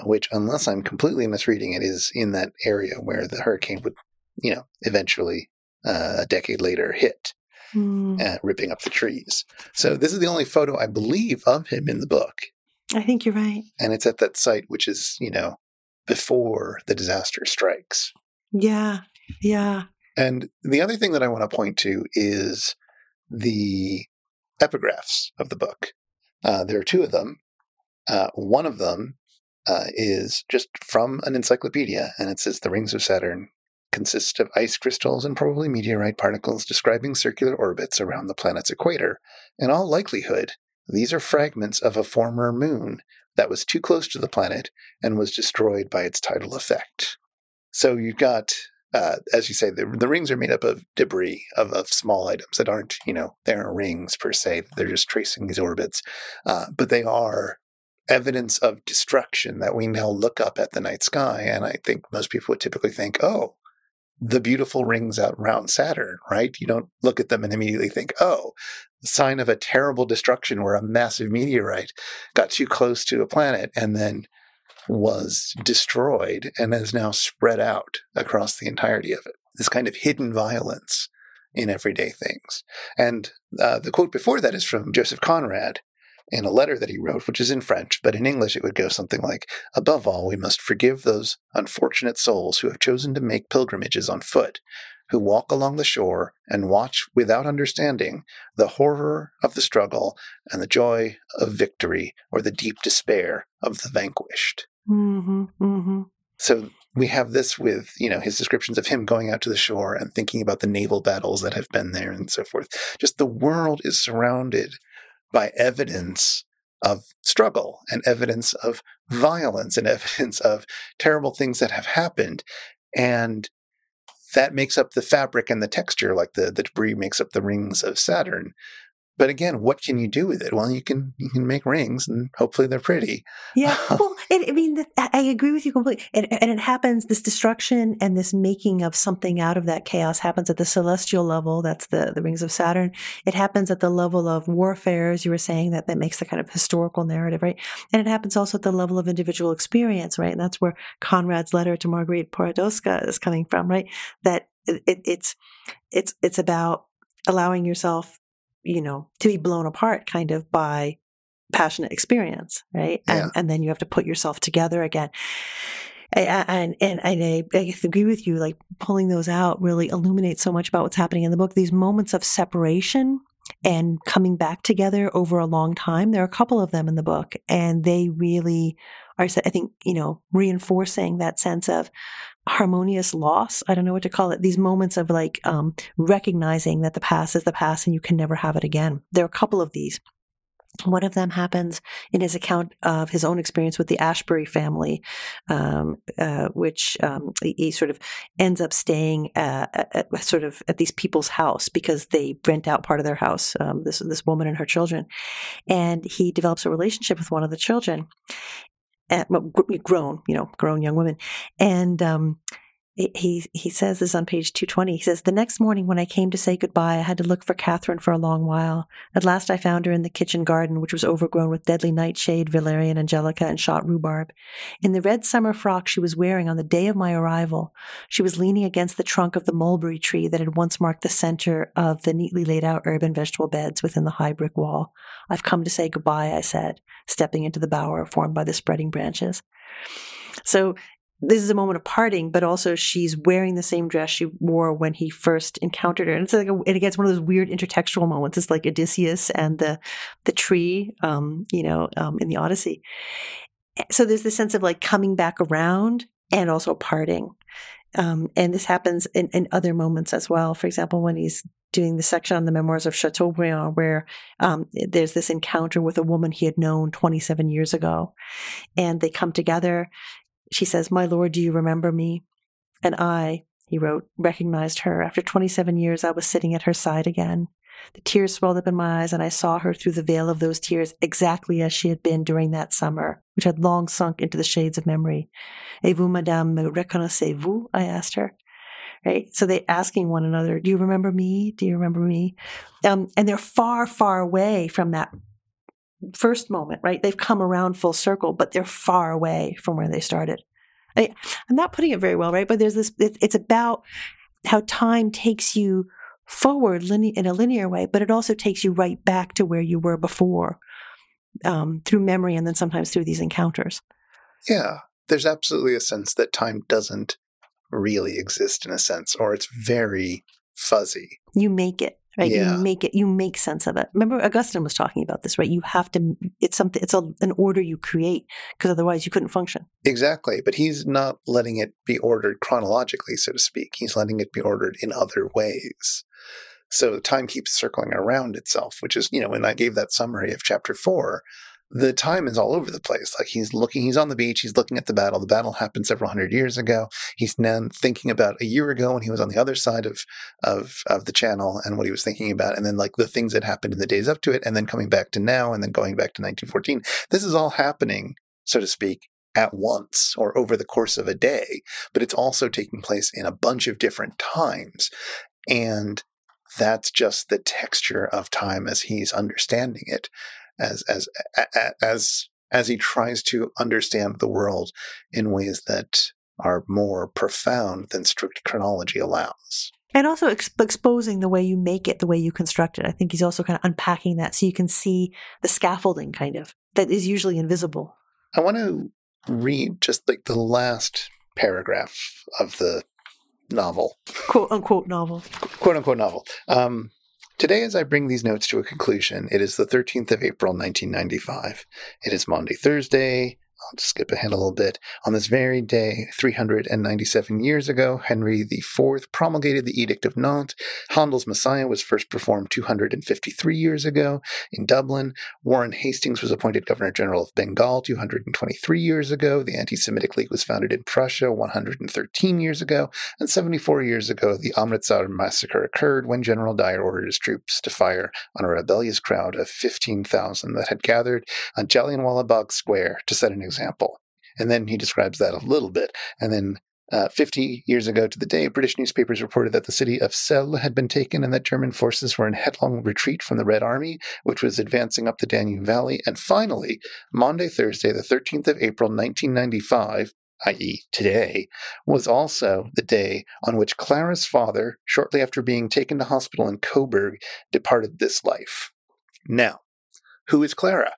which, unless I'm completely misreading it, is in that area where the hurricane would, eventually a decade later hit, ripping up the trees. So this is the only photo, I believe, of him in the book. I think you're right. And it's at that site, which is, before the disaster strikes. Yeah, yeah. And the other thing that I want to point to is the epigraphs of the book. There are two of them. One of them is just from an encyclopedia, and it says, "The Rings of Saturn consist of ice crystals and probably meteorite particles describing circular orbits around the planet's equator. In all likelihood, these are fragments of a former moon that was too close to the planet and was destroyed by its tidal effect." So you've got, as you say, the rings are made up of debris, of small items that aren't, they aren't rings per se. They're just tracing these orbits. But they are evidence of destruction that we now look up at the night sky. And I think most people would typically think, oh, the beautiful rings out around Saturn, right? You don't look at them and immediately think, oh, sign of a terrible destruction where a massive meteorite got too close to a planet and then was destroyed and is now spread out across the entirety of it. This kind of hidden violence in everyday things. And the quote before that is from Joseph Conrad in a letter that he wrote, which is in French, but in English it would go something like, "Above all, we must forgive those unfortunate souls who have chosen to make pilgrimages on foot, who walk along the shore and watch without understanding the horror of the struggle and the joy of victory or the deep despair of the vanquished." Mm-hmm, mm-hmm. So we have this with, his descriptions of him going out to the shore and thinking about the naval battles that have been there and so forth. Just the world is surrounded by evidence of struggle and evidence of violence and evidence of terrible things that have happened. And that makes up the fabric and the texture, like the debris makes up the rings of Saturn. But again, what can you do with it? Well, you can make rings, and hopefully they're pretty. Yeah, well, I agree with you completely. And it happens, this destruction and this making of something out of that chaos happens at the celestial level. That's the rings of Saturn. It happens at the level of warfare, as you were saying, that makes the kind of historical narrative, right? And it happens also at the level of individual experience, right? And that's where Conrad's letter to Marguerite Porodowska is coming from, right? That it's about allowing yourself, to be blown apart kind of by passionate experience, right? Yeah. And then you have to put yourself together again. And I agree with you, like pulling those out really illuminates so much about what's happening in the book. These moments of separation and coming back together over a long time, there are a couple of them in the book, and they really are, I think, reinforcing that sense of harmonious loss. I don't know what to call it. These moments of recognizing that the past is the past and you can never have it again. There are a couple of these. One of them happens in his account of his own experience with the Ashbury family, which he sort of ends up staying at these people's house because they rent out part of their house, this woman and her children. And he develops a relationship with one of the children, grown young woman. And he says this on page 220. He says, "The next morning when I came to say goodbye, I had to look for Catherine for a long while. At last I found her in the kitchen garden, which was overgrown with deadly nightshade, valerian, angelica, and shot rhubarb. In the red summer frock she was wearing on the day of my arrival, she was leaning against the trunk of the mulberry tree that had once marked the center of the neatly laid out herb and vegetable beds within the high brick wall. 'I've come to say goodbye,' I said, stepping into the bower formed by the spreading branches." So this is a moment of parting, but also she's wearing the same dress she wore when he first encountered her. And it's like, it's one of those weird intertextual moments. It's like Odysseus and the tree, in the Odyssey. So there's this sense of like coming back around and also parting. And this happens in other moments as well. For example, when he's doing the section on the memoirs of Chateaubriand, where there's this encounter with a woman he had known 27 years ago, and they come together. She says, "My lord, do you remember me?" "And I," he wrote, "recognized her. After 27 years, I was sitting at her side again. The tears swelled up in my eyes, and I saw her through the veil of those tears exactly as she had been during that summer, which had long sunk into the shades of memory. 'Et vous, madame, me reconnaissez-vous?' I asked her." Right? So they're asking one another, "Do you remember me? Do you remember me?" And they're far, far away from that first moment, right? They've come around full circle, but they're far away from where they started. I'm not putting it very well, right? But there's this, it's about how time takes you forward in a linear way, but it also takes you right back to where you were before, through memory and then sometimes through these encounters. Yeah, there's absolutely a sense that time doesn't really exist in a sense, or it's very fuzzy. You make it, right? Yeah. You make sense of it. Remember, Augustine was talking about this, right? You have to, it's something, it's an order you create, because otherwise you couldn't function. Exactly. But he's not letting it be ordered chronologically, so to speak. He's letting it be ordered in other ways. So time keeps circling around itself, which is, when I gave that summary of chapter 4, the time is all over the place. Like he's on the beach, he's looking at the battle. The battle happened several hundred years ago. He's now thinking about a year ago when he was on the other side of the channel and what he was thinking about, and then like the things that happened in the days up to it, and then coming back to now, and then going back to 1914. This is all happening, so to speak, at once or over the course of a day, but it's also taking place in a bunch of different times. And that's just the texture of time as he's understanding it, as he tries to understand the world in ways that are more profound than strict chronology allows. And also exposing the way you make it, the way you construct it. I think he's also kind of unpacking that so you can see the scaffolding kind of that is usually invisible. I want to read just like the last paragraph of the novel. Quote unquote novel. Quote unquote novel. Today, as I bring these notes to a conclusion, it is the 13th of April, 1995. It is Maundy Thursday. I'll just skip ahead a little bit. On this very day, 397 years ago, Henry IV promulgated the Edict of Nantes. Handel's Messiah was first performed 253 years ago in Dublin. Warren Hastings was appointed Governor-General of Bengal 223 years ago. The Anti-Semitic League was founded in Prussia 113 years ago. And 74 years ago, the Amritsar massacre occurred when General Dyer ordered his troops to fire on a rebellious crowd of 15,000 that had gathered on Jallianwala Bagh Square to set an example. And then he describes that a little bit. And then 50 years ago to the day, British newspapers reported that the city of Celle had been taken and that German forces were in headlong retreat from the Red Army, which was advancing up the Danube Valley. And finally, Maundy Thursday, the 13th of April, 1995, i.e. today, was also the day on which Clara's father, shortly after being taken to hospital in Coburg, departed this life. Now, who is Clara?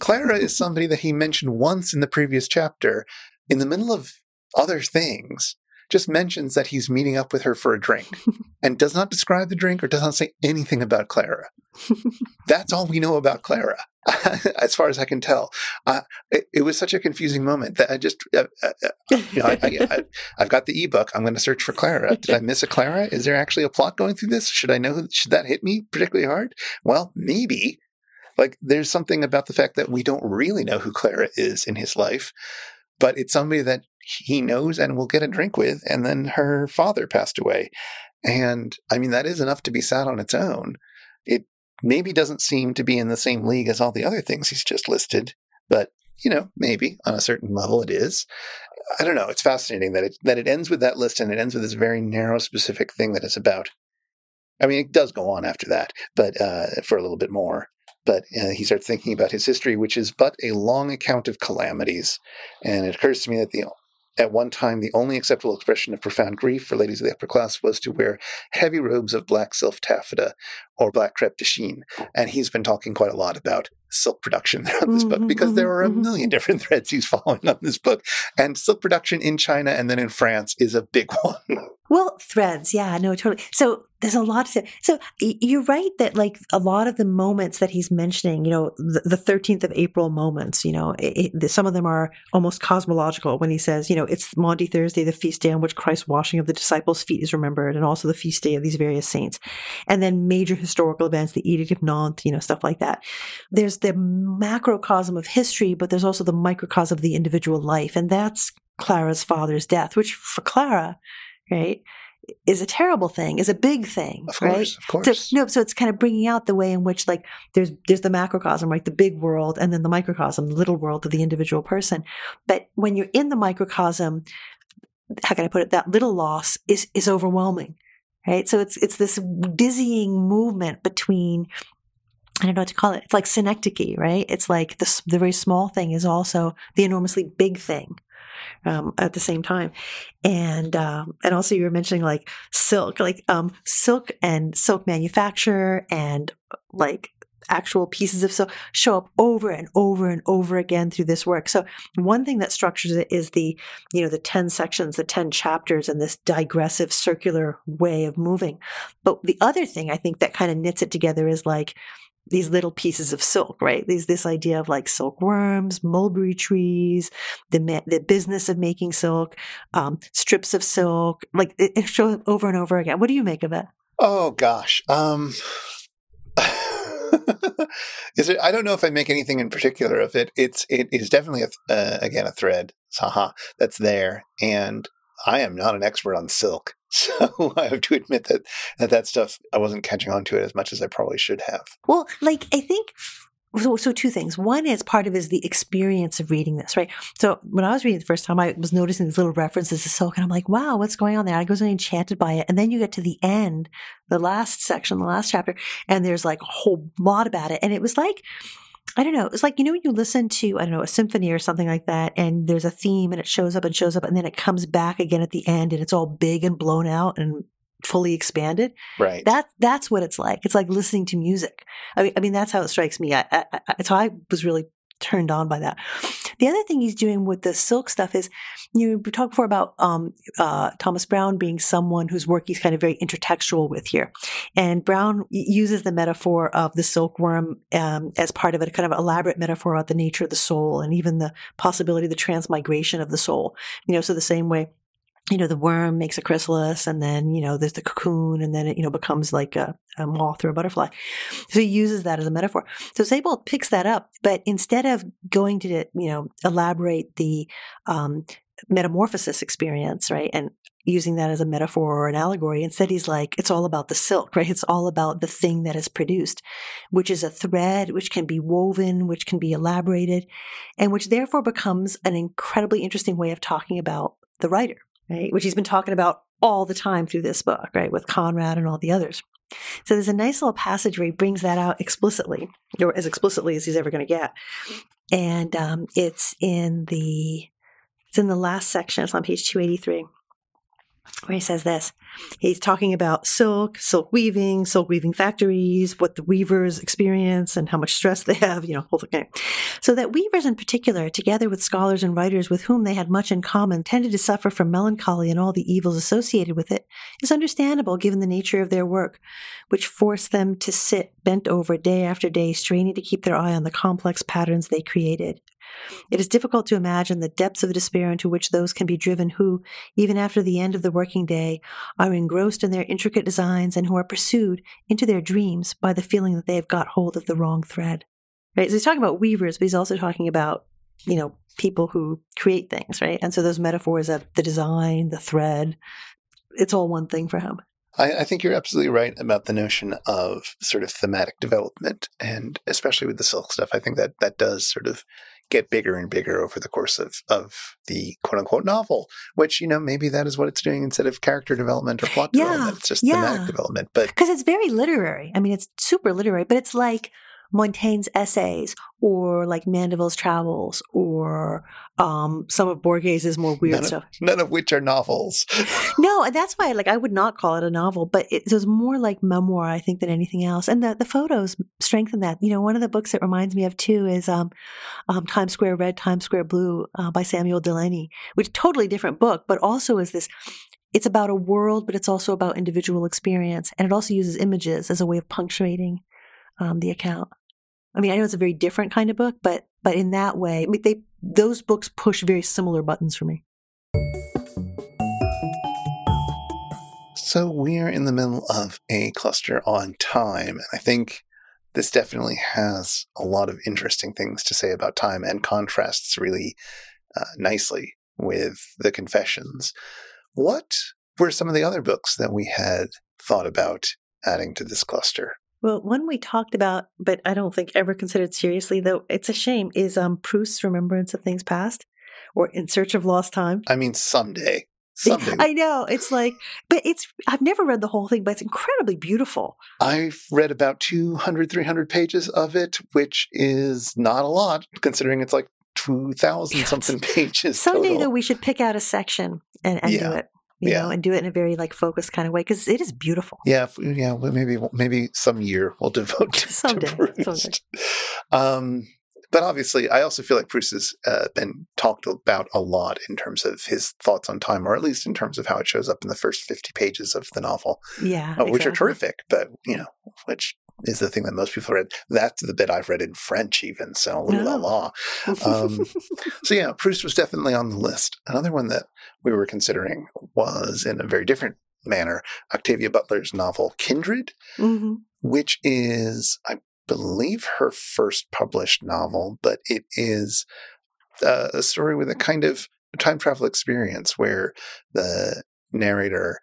Clara is somebody that he mentioned once in the previous chapter, in the middle of other things, just mentions that he's meeting up with her for a drink and does not describe the drink or does not say anything about Clara. That's all we know about Clara, as far as I can tell. It was such a confusing moment that I just, I've got the ebook. I'm going to search for Clara. Did I miss a Clara? Is there actually a plot going through this? Should I know? Should that hit me particularly hard? Well, maybe. Like, there's something about the fact that we don't really know who Clara is in his life, but it's somebody that he knows and will get a drink with, and then her father passed away. And, I mean, that is enough to be sad on its own. It maybe doesn't seem to be in the same league as all the other things he's just listed, but, maybe on a certain level it is. I don't know. It's fascinating that it ends with that list, and it ends with this very narrow, specific thing that it's about. I mean, it does go on after that, but for a little bit more. But he starts thinking about his history, which is but a long account of calamities. And it occurs to me that at one time, the only acceptable expression of profound grief for ladies of the upper class was to wear heavy robes of black silk taffeta or black crepe de chine. And he's been talking quite a lot about silk production throughout this book, because there are a million different threads he's following on this book. And silk production in China and then in France is a big one. Well, threads. Yeah, no, totally. So there's a lot to say. So you're right that like a lot of the moments that he's mentioning, the 13th of April moments, some of them are almost cosmological when he says, it's Maundy Thursday, the feast day on which Christ's washing of the disciples' feet is remembered, and also the feast day of these various saints. And then major historical events, the Edict of Nantes, stuff like that. There's the macrocosm of history, but there's also the microcosm of the individual life. And that's Clara's father's death, which for Clara, right, is a terrible thing, is a big thing, of course, right? Of course. So it's kind of bringing out the way in which like there's the macrocosm, right, the big world, and then the microcosm, the little world of the individual person. But when you're in the microcosm, how can I put it? That little loss is overwhelming, right? So it's this dizzying movement between I don't know what to call it. It's like synecdoche, right? It's like the very small thing is also the enormously big thing at the same time. And also you were mentioning silk and silk manufacture and like actual pieces of silk show up over and over and over again through this work. So one thing that structures it is the 10 sections, the 10 chapters, and this digressive circular way of moving. But the other thing I think that kind of knits it together is these little pieces of silk, right? This idea of silkworms, mulberry trees, the business of making silk, strips of silk, it shows over and over again. What do you make of it? Oh gosh. I don't know if I make anything in particular of it. It is definitely a thread. That's there. And I am not an expert on silk. So I have to admit that stuff, I wasn't catching on to it as much as I probably should have. Well, I think, so two things. One is part of the experience of reading this, right? So when I was reading it the first time, I was noticing these little references to silk, and I'm like, wow, what's going on there? I was enchanted by it. And then you get to the end, the last section, the last chapter, and there's a whole lot about it. And it was I don't know. It's when you listen to, a symphony or something like that, and there's a theme and it shows up and then it comes back again at the end and it's all big and blown out and fully expanded. Right. That's what it's like. It's like listening to music. I mean, that's how it strikes me. So I was really turned on by that. The other thing he's doing with the silk stuff is, we talked before about Thomas Brown being someone whose work he's kind of very intertextual with here. And Brown uses the metaphor of the silkworm as part of a kind of elaborate metaphor about the nature of the soul and even the possibility of the transmigration of the soul. So the same way, the worm makes a chrysalis and then, there's the cocoon and then it, becomes like a moth or a butterfly. So he uses that as a metaphor. So Sebald picks that up, but instead of going to, elaborate the metamorphosis experience, right, and using that as a metaphor or an allegory, instead he's it's all about the silk, right? It's all about the thing that is produced, which is a thread, which can be woven, which can be elaborated, and which therefore becomes an incredibly interesting way of talking about the writer. Right, which he's been talking about all the time through this book, right, with Conrad and all the others. So there's a nice little passage where he brings that out explicitly, or as explicitly as he's ever going to get. And it's in the last section. It's on page 283, where he says this. He's talking about silk weaving factories, what the weavers experience and how much stress they have, whole thing. So that weavers in particular, together with scholars and writers with whom they had much in common, tended to suffer from melancholy and all the evils associated with it is understandable given the nature of their work, which forced them to sit bent over day after day, straining to keep their eye on the complex patterns they created. It is difficult to imagine the depths of despair into which those can be driven who, even after the end of the working day, are engrossed in their intricate designs and who are pursued into their dreams by the feeling that they have got hold of the wrong thread. Right? So he's talking about weavers, but he's also talking about, people who create things, right? And so those metaphors of the design, the thread, it's all one thing for him. I think you're absolutely right about the notion of sort of thematic development, and especially with the silk stuff, I think that does sort of get bigger and bigger over the course of the quote-unquote novel, which, maybe that is what it's doing instead of character development or plot development. It's just thematic development. Because it's very literary. I mean, it's super literary, but it's like Montaigne's essays or like Mandeville's travels or some of Borges's more weird stuff. None of which are novels. No, and that's why I would not call it a novel, but it was more like memoir, I think, than anything else. And the photos strengthen that. One of the books it reminds me of too is Times Square Red, Times Square Blue by Samuel Delany, which totally different book, but also is this. It's about a world, but it's also about individual experience. And it also uses images as a way of punctuating the account. I mean, I know it's a very different kind of book, but in that way, I mean, those books push very similar buttons for me. So we're in the middle of a cluster on time, and I think this definitely has a lot of interesting things to say about time and contrasts really nicely with the Confessions. What were some of the other books that we had thought about adding to this cluster? Well, one we talked about, but I don't think ever considered seriously, though it's a shame, is Proust's Remembrance of Things Past or In Search of Lost Time. I mean, someday. Something. I know. It's like, but it's, I've never read the whole thing, but it's incredibly beautiful. I've read about 200, 300 pages of it, which is not a lot considering it's like 2,000 something pages. Someday total. Though, we should pick out a section and do it. You know, and do it in a very like focused kind of way because it is beautiful. Well, maybe some year we'll devote to Proust. Someday. But obviously, I also feel like Proust has been talked about a lot in terms of his thoughts on time, or at least in terms of how it shows up in the first 50 pages of the novel. Which are terrific, but which is the thing that most people read. That's the bit I've read in French even, so So yeah, Proust was definitely on the list. Another one that we were considering was, in a very different manner, Octavia Butler's novel Kindred, which is, I believe, her first published novel, but it is a story with a kind of time travel experience where the narrator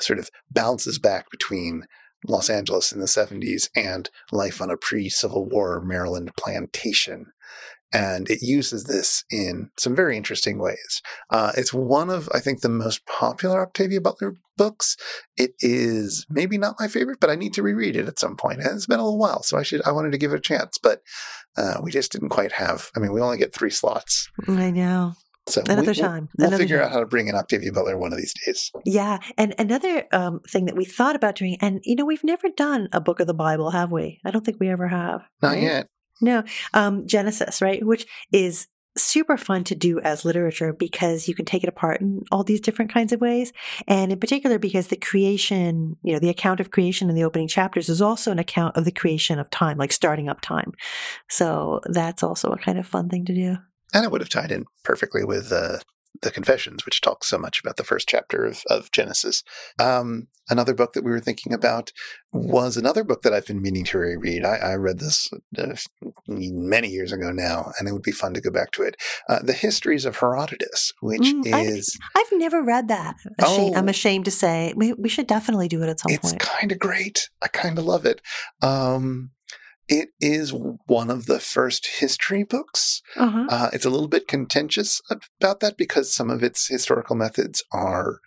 sort of bounces back between Los Angeles in the 70s and life on a pre-Civil War Maryland plantation. And it uses this in some very interesting ways. It's one of, I think, the most popular Octavia Butler books. It is maybe not my favorite, but I need to reread it at some point. And it's been a little while, so I wanted to give it a chance. But we just didn't quite have, we only get 3 slots. I know. So We'll figure out how to bring in Octavia Butler one of these days. Yeah. And another thing that we thought about doing, and, we've never done a book of the Bible, have we? I don't think we ever have. Not yet. No. Genesis, right? Which is super fun to do as literature because you can take it apart in all these different kinds of ways. And in particular, because the creation, the account of creation in the opening chapters is also an account of the creation of time, like starting up time. So that's also a kind of fun thing to do. And it would have tied in perfectly with the Confessions, which talks so much about the first chapter of Genesis. Another book that we were thinking about was another book that I've been meaning to reread. I read this many years ago now, and it would be fun to go back to it. The Histories of Herodotus, which is... I've never read that. I'm ashamed to say. We should definitely do it at some point. It's kind of great. I kind of love it. It is one of the first history books. It's a little bit contentious about that because some of its historical methods are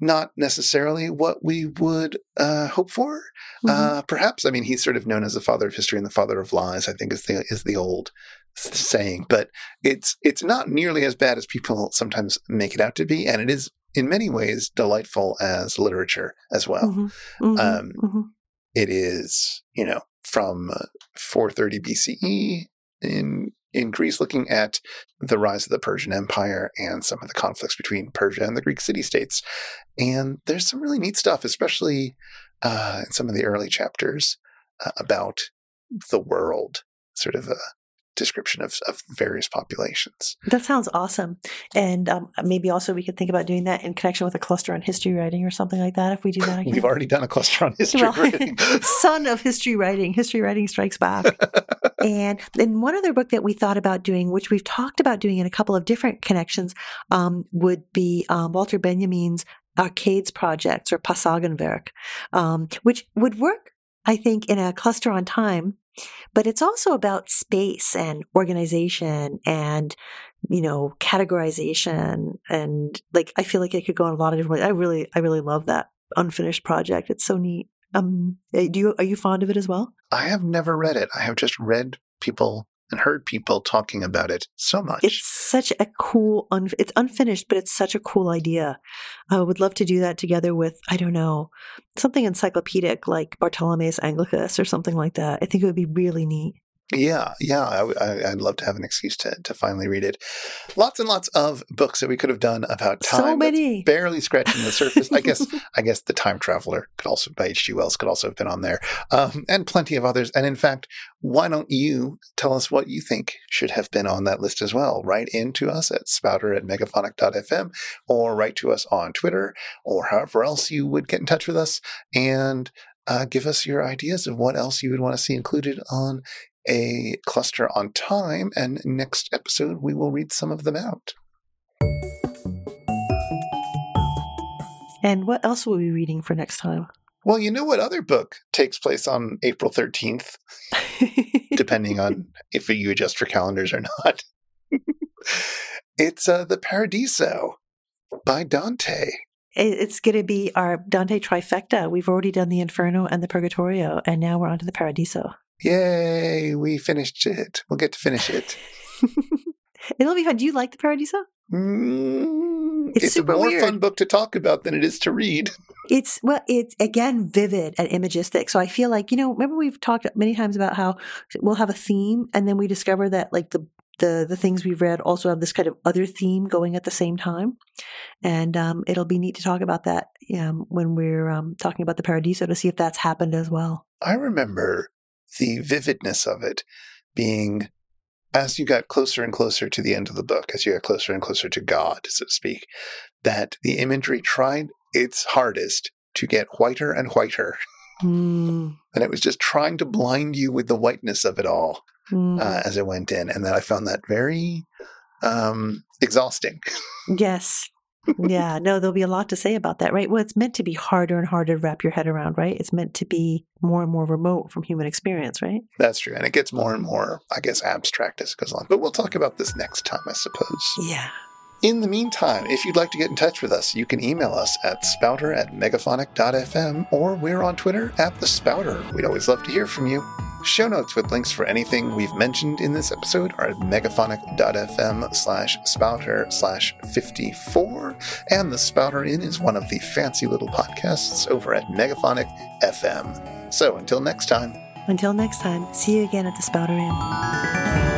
not necessarily what we would hope for. Perhaps, he's sort of known as the father of history and the father of lies, I think is the old saying. But it's not nearly as bad as people sometimes make it out to be. And it is, in many ways, delightful as literature as well. It is, from 430 BCE in Greece, looking at the rise of the Persian Empire and some of the conflicts between Persia and the Greek city-states. And there's some really neat stuff, especially in some of the early chapters about the world, sort of a description of various populations. That sounds awesome. And maybe also we could think about doing that in connection with a cluster on history writing or something like that if we do that again. We've already done a cluster on history writing. Son of history writing. History writing strikes back. And then one other book that we thought about doing, which we've talked about doing in a couple of different connections, would be Walter Benjamin's Arcades Projects or Passagenwerk, which would work, I think, in a cluster on time. But it's also about space and organization and, categorization. And like, I feel like it could go in a lot of different ways. I really love that unfinished project. It's so neat. Are you fond of it as well? I have never read it. I have just read people and heard people talking about it so much. It's such a cool, it's unfinished, but it's such a cool idea. I would love to do that together with, something encyclopedic like Bartholomeus Anglicus or something like that. I think it would be really neat. Yeah. I'd love to have an excuse to finally read it. Lots and lots of books that we could have done about time. So many. That's barely scratching the surface. I guess The Time Traveler could also, by H.G. Wells, could also have been on there. And plenty of others. And in fact, why don't you tell us what you think should have been on that list as well? Write in to us at spouter@megaphonic.fm or write to us on Twitter or however else you would get in touch with us and give us your ideas of what else you would want to see included on a cluster on time, and next episode we will read some of them out. And what else will we be reading for next time? Well, you know what other book takes place on April 13th, depending on if you adjust your calendars or not. It's The Paradiso by Dante. It's going to be our Dante trifecta. We've already done the Inferno and the Purgatorio, and now we're on to the Paradiso. Yay, we finished it. We'll get to finish it. It'll be fun. Do you like the Paradiso? It's a more fun book to talk about than it is to read. It's again vivid and imagistic. So I feel like, remember we've talked many times about how we'll have a theme and then we discover that like the things we've read also have this kind of other theme going at the same time. And it'll be neat to talk about that when we're talking about the Paradiso to see if that's happened as well. I remember the vividness of it being as you got closer and closer to the end of the book, as you got closer and closer to God, so to speak, that the imagery tried its hardest to get whiter and whiter. Mm. And it was just trying to blind you with the whiteness of it all. As it went in. And then I found that very exhausting. Yes. Yeah. No, there'll be a lot to say about that, right? Well, it's meant to be harder and harder to wrap your head around, right? It's meant to be more and more remote from human experience, right? That's true. And it gets more and more, I guess, abstract as it goes along. But we'll talk about this next time, I suppose. Yeah. In the meantime, if you'd like to get in touch with us, you can email us at spouter@megaphonic.fm, or we're on Twitter @thespouter. We'd always love to hear from you. Show notes with links for anything we've mentioned in this episode are at megaphonic.fm/spouter/54. And The Spouter Inn is one of the fancy little podcasts over at Megaphonic FM. So until next time. See you again at The Spouter Inn.